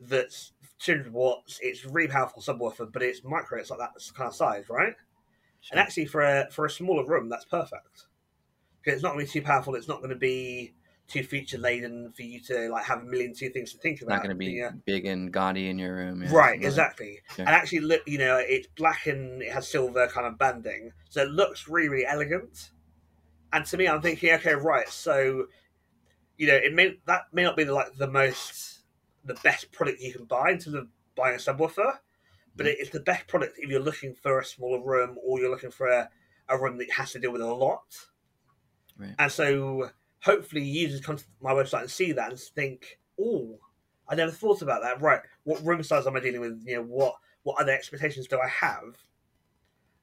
that's 200 watts, it's really powerful subwoofer, but it's micro, it's like that kind of size, right? And actually, for a smaller room, that's perfect. Because it's not going to be too powerful. It's not going to be too feature laden for you to like have 1,002 things to think about. It's not going to be big and gaudy in your room, right? Exactly. Sure. And actually, look, you know, it's black and it has silver kind of banding, so it looks really, really elegant. And to me, I'm thinking, okay, right. So, you know, that may not be the best product you can buy in terms of buying a subwoofer. But it's the best product if you're looking for a smaller room, or you're looking for a room that has to deal with a lot. Right. And so hopefully users come to my website and see that and think, oh, I never thought about that. Right, what room size am I dealing with? You know, what other expectations do I have?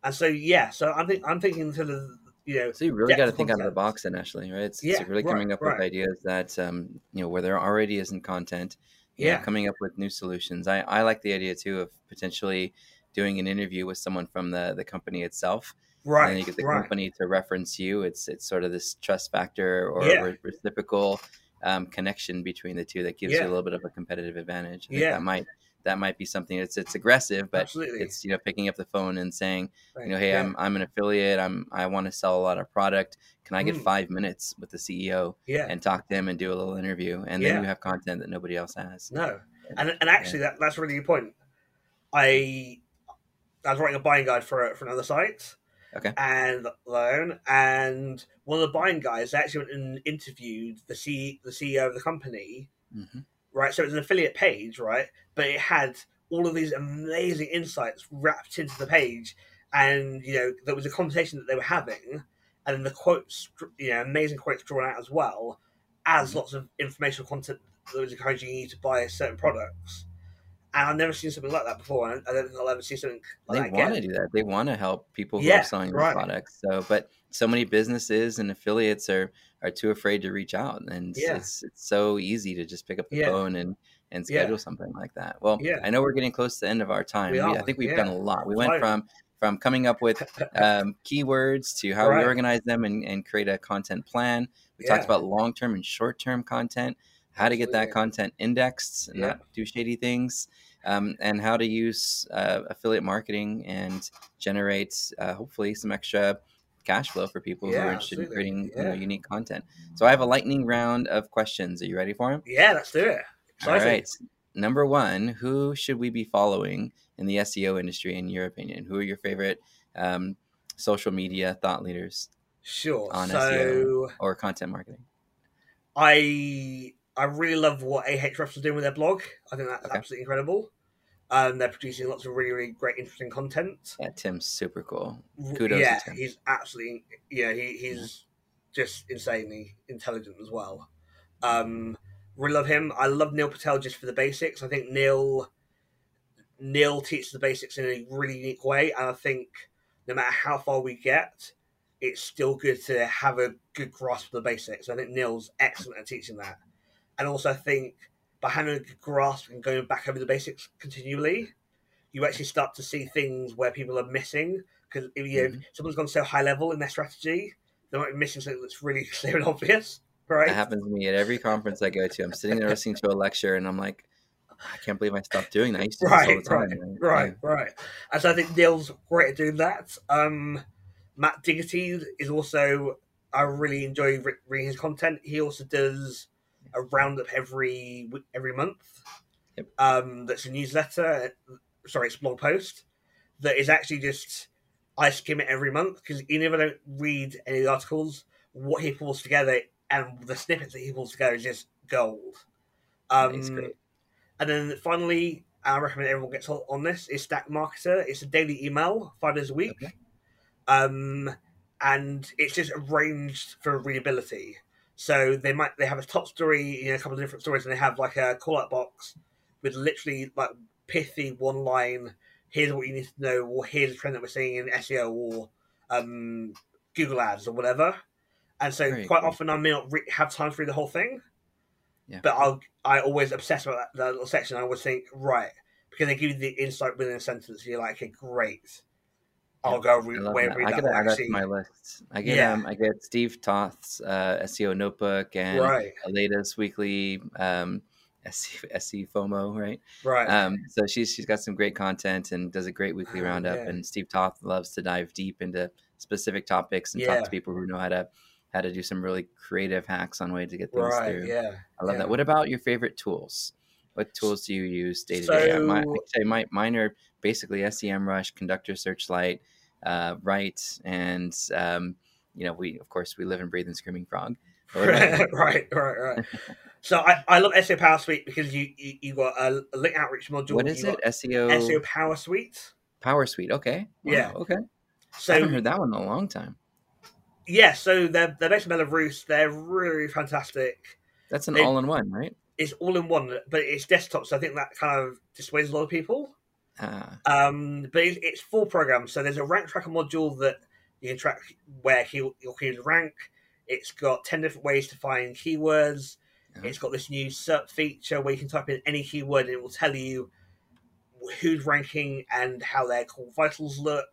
And so, yeah, so I'm thinking sort of, you know. So you really got to think out of the box then, Ashley, right? It's really coming up with ideas that, you know, where there already isn't content. Yeah, coming up with new solutions. I like the idea too of potentially doing an interview with someone from the company itself. Right. And then you get the company to reference you. It's sort of this trust factor or reciprocal connection between the two that gives you a little bit of a competitive advantage. I think that might be something. It's aggressive, but it's, you know, picking up the phone and saying, you know, hey, I'm an affiliate. I want to sell a lot of product. Can I get 5 minutes with the CEO and talk to him and do a little interview? And then you have content that nobody else has. No, and actually that's a really good point. I was writing a buying guide for another site, and one of the buying guys actually went and interviewed the CEO of the company. Mm-hmm. Right, so it's an affiliate page, right? But it had all of these amazing insights wrapped into the page, and you know there was a conversation that they were having, and then the quotes, you know, amazing quotes drawn out as well as lots of informational content that was encouraging you to buy certain products. And I've never seen something like that before, and I don't think I'll ever see something like that again. They want to do that. They want to help people who are selling their products. So, but so many businesses and affiliates are too afraid to reach out, and it's so easy to just pick up the phone and schedule something like that. Well, I know we're getting close to the end of our time. I think we've done a lot. We went from coming up with keywords to how we organize them and create a content plan. We talked about long-term and short-term content. How to get that content indexed and not do shady things, and how to use affiliate marketing and generate hopefully some extra cash flow for people who are interested in creating unique content. So I have a lightning round of questions. Are you ready for them? Yeah, let's do it. Exciting. All right. number one, who should we be following in the SEO industry, in your opinion? Who are your favorite social media thought leaders? Sure. On SEO or content marketing? I really love what Ahrefs are doing with their blog. I think that's absolutely incredible. They're producing lots of really, really great, interesting content. Yeah, Tim's super cool. Kudos to Tim. He's absolutely, he's just insanely intelligent as well. Really love him. I love Neil Patel just for the basics. I think Neil teaches the basics in a really unique way. And I think no matter how far we get, it's still good to have a good grasp of the basics. I think Neil's excellent at teaching that. And also I think by having a good grasp and going back over the basics continually, you actually start to see things where people are missing. Because if someone's gone so high level in their strategy, they might be missing something that's really clear and obvious. Right? That happens to me at every conference I go to. I'm sitting there listening to a lecture and I'm like, I can't believe I stopped doing that. I used to do this all the time. Right. And so I think Neil's great at doing that. Matt Diggerty is also, I really enjoy reading his content. He also does a roundup every month. Yep. That's a newsletter. Sorry, it's a blog post that is actually just, I skim it every month because you never don't read any of the articles. What he pulls together and the snippets that he pulls together is just gold. And then finally, I recommend everyone gets on this, is Stack Marketer. It's a daily email, 5 days a week. Okay. And it's just arranged for readability. So they have a top story, a couple of different stories, and they have like a call out box with literally like pithy one line. Here's what you need to know, or here's a trend that we're seeing in SEO or Google Ads or whatever. And so often I may not have time to read the whole thing, but I always obsess about that little section. I always think, because they give you the insight within a sentence. You're like, okay, great. I'll go read that. I got my list. I get I get Steve Toth's SEO notebook and Aleda's weekly SE FOMO, right? Right. So she's got some great content and does a great weekly roundup. Yeah. And Steve Toth loves to dive deep into specific topics and talk to people who know how to do some really creative hacks on way to get things through. Yeah. I love that. What about your favorite tools? What tools do you use day to day? Mine are basically SEMrush, Conductor Searchlight, Write, and we of course live and breathe in Screaming Frog. right. So I love SEO PowerSuite because you got a link outreach module. What is it? SEO PowerSuite. PowerSuite. Okay. Wow, yeah. Okay. So I haven't heard that one in a long time. Yeah. So they're based in Belarus. They're really fantastic. That's an all-in-one, right? It's all in one, but it's desktop. So I think that kind of dissuades a lot of people. But it's full programs. So there's a rank tracker module that you can track where your keywords rank. It's got 10 different ways to find keywords. Yeah. It's got this new SERP feature where you can type in any keyword and it will tell you who's ranking and how their core vitals look,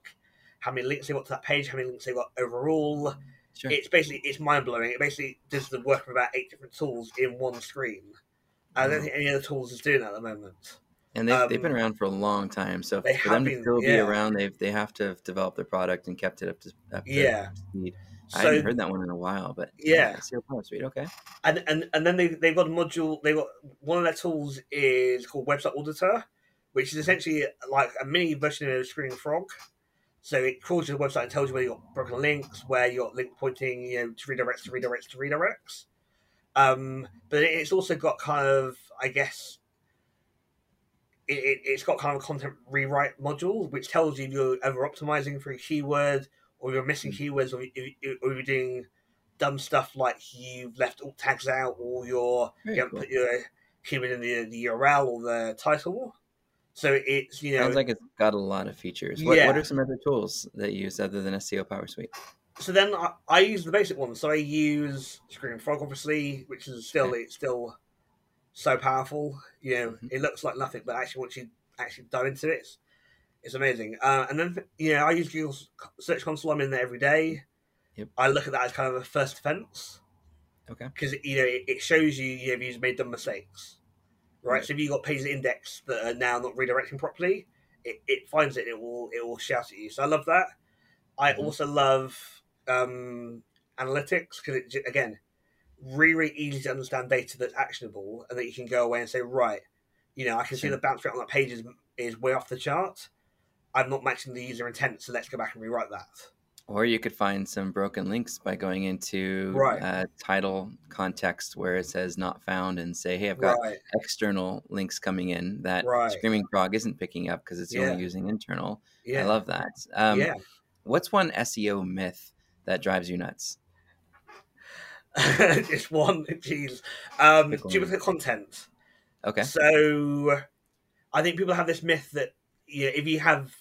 how many links they got to that page, how many links they got overall. Sure. It's mind blowing. It basically does the work of about 8 different tools in one screen. I don't think any other tools is doing that at the moment. And they've been around for a long time. So for them to still be around, they have to have developed their product and kept it up to speed. I haven't heard that one in a while, but SEO PowerSuite, okay. And then they've got a module. They got one of their tools is called Website Auditor, which is essentially like a mini version of Screaming Frog. So it crawls your website and tells you where you got broken links, where you got link pointing, to redirects, to redirects, to redirects. But it's also got kind of, I guess, it's got kind of a content rewrite module, which tells you if you're over-optimizing for a keyword or you're missing keywords or you're doing dumb stuff like you've left alt tags out or you haven't put your keyword in the URL or the title. So it's, sounds like it's got a lot of features. What are some other tools that you use other than SEO PowerSuite? So then I use the basic ones. So I use Screaming Frog, obviously, which is still so powerful. It looks like nothing, but actually once you actually dive into it, it's amazing. And then, I use Google Search Console. I'm in there every day. Yep. I look at that as kind of a first defense. Okay. Because, it shows you, if you've made dumb mistakes. Right, so if you've got pages indexed that are now not redirecting properly, it finds it. It will shout at you. So I love that. I also love analytics because it really easy to understand data that's actionable and that you can go away and say, right, You know, I can see the bounce rate on that page is way off the chart. I'm not matching the user intent, so let's go back and rewrite that. Or you could find some broken links by going into title context where it says not found and say, hey, I've got external links coming in that Screaming Frog isn't picking up because it's only using internal. I love that. What's one SEO myth that drives you nuts? Just one, geez. Duplicate content. Okay. So I think people have this myth that if you have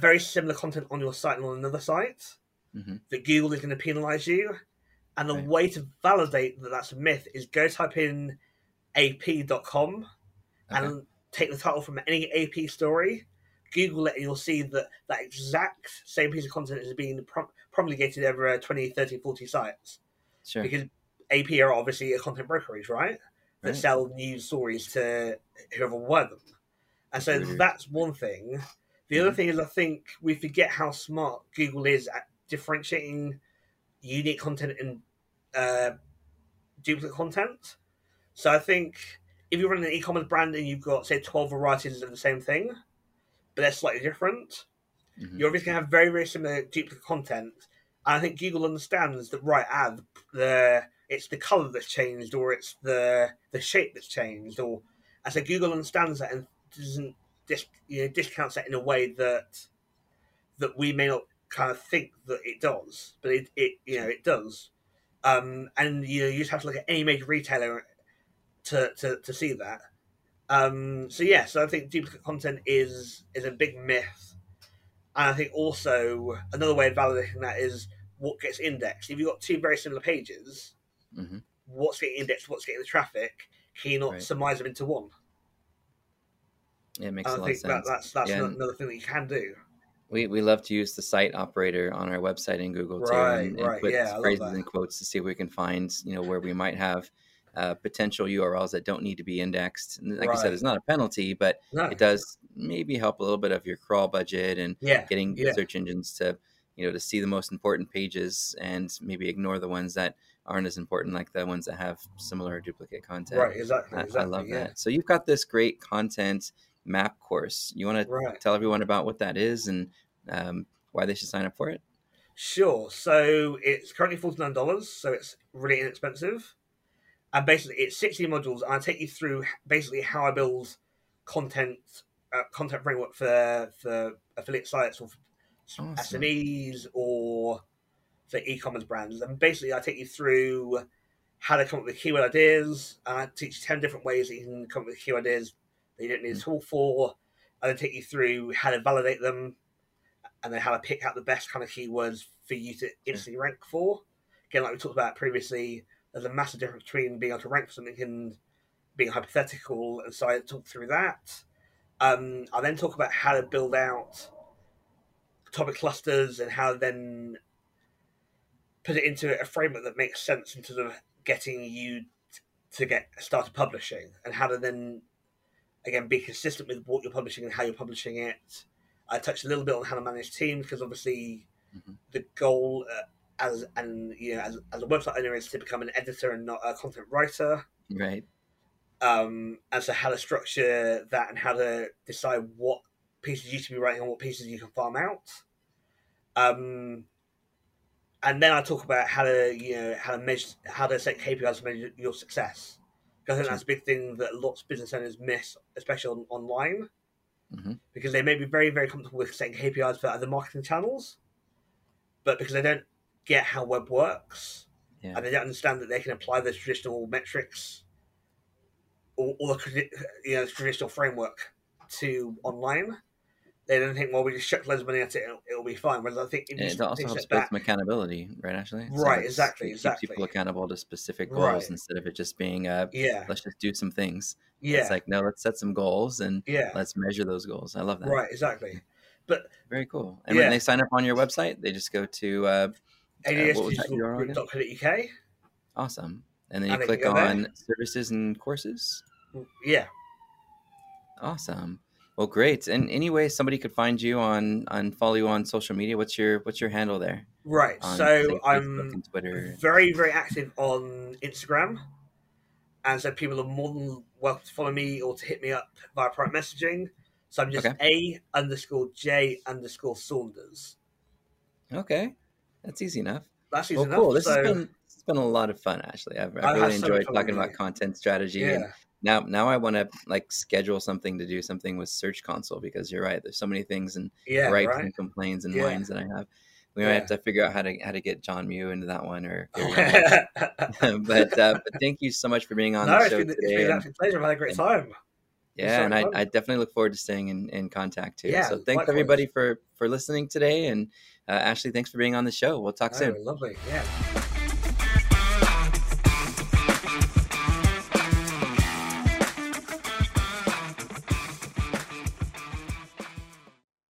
very similar content on your site and on another site, that Google is going to penalize you. And the way to validate that that's a myth is go type in ap.com and take the title from any AP story, Google it, and you'll see that that exact same piece of content is being promulgated over 20, 30, 40 sites. Sure. Because AP are obviously a content brokerage, right? That sell news stories to whoever won them. And so that's one thing. The other thing is I think we forget how smart Google is at differentiating unique content and duplicate content. So I think if you're running an e-commerce brand and you've got, say, 12 varieties of the same thing, but they're slightly different, you're obviously going to have very, very similar duplicate content. And I think Google understands that, it's the color that's changed, or it's the shape that's changed. And so Google understands that and doesn't discounts that in a way that we may not kind of think that it does, but it does. And you just have to look at any major retailer to see that. So I think duplicate content is a big myth, and I think also another way of validating that is what gets indexed. If you've got two very similar pages, what's getting indexed, what's getting the traffic? Can you not surmise them into one? It makes a lot of sense. That's another thing that you can do. We love to use the site operator on our website in Google too, and put phrases in quotes to see if we can find where we might have potential URLs that don't need to be indexed. And like you said, it's not a penalty, but it does maybe help a little bit of your crawl budget and getting search engines to to see the most important pages and maybe ignore the ones that aren't as important, like the ones that have similar duplicate content. Right, exactly. I love that. So you've got this great content map course. You want to tell everyone about what that is and why they should sign up for it? Sure. So it's currently $49, so it's really inexpensive. And basically it's 60 modules, and I take you through basically how I build content framework for affiliate sites or for SMEs or for e-commerce brands. And basically I take you through how to come up with keyword ideas. I teach 10 different ways that you can come up with keyword ideas that you don't need a tool for. I then take you through how to validate them, and then how to pick out the best kind of keywords for you to instantly rank for. Again, like we talked about previously, there's a massive difference between being able to rank for something and being hypothetical, and so I talk through that. I then talk about how to build out topic clusters and how to then put it into a framework that makes sense in terms of getting you to get started publishing, and how to then again, be consistent with what you're publishing and how you're publishing it. I touched a little bit on how to manage teams, because obviously the goal as a website owner is to become an editor and not a content writer. Right. And so how to structure that and how to decide what pieces you should be writing and what pieces you can farm out. And then I talk about how to set KPIs to measure your success. I think that's a big thing that lots of business owners miss, especially online, because they may be very, very comfortable with setting KPIs for other marketing channels, but because they don't get how web works and they don't understand that they can apply the traditional metrics or the traditional framework to online, they don't think, well, we just chuck loads of money at it, it'll be fine. Whereas I think it also helps build some accountability, right, Ashley? Right, so exactly. Keep people accountable to specific goals instead of it just being, let's just do some things. Yeah. It's like, no, let's set some goals and let's measure those goals. I love that. Right, exactly. But very cool. And when they sign up on your website, they just go to ajsdigitalgroup.co.uk. Awesome. And then you click on services and courses? Yeah. Awesome. Well, great. And anyway, somebody could find you on follow you on social media. What's your handle there? Right. So I'm Twitter. Very, very active on Instagram, And so people are more than welcome to follow me or to hit me up via private messaging. So I'm just A_J_Saunders. Okay. That's easy enough. That's easy enough. Cool. This has been a lot of fun, Ashley. I really enjoyed talking about content strategy. Yeah. And now I want to like schedule something to do something with Search Console, because you're right. There's so many things and gripes and complaints and whines that I have. We might have to figure out how to get John Mew into that one, or but thank you so much for being on the show today. It's been an absolute pleasure. I've had a great time. Yeah, and I definitely look forward to staying in contact too. So thanks everybody for listening today, and Ashley, thanks for being on the show. We'll talk soon. Lovely. Yeah.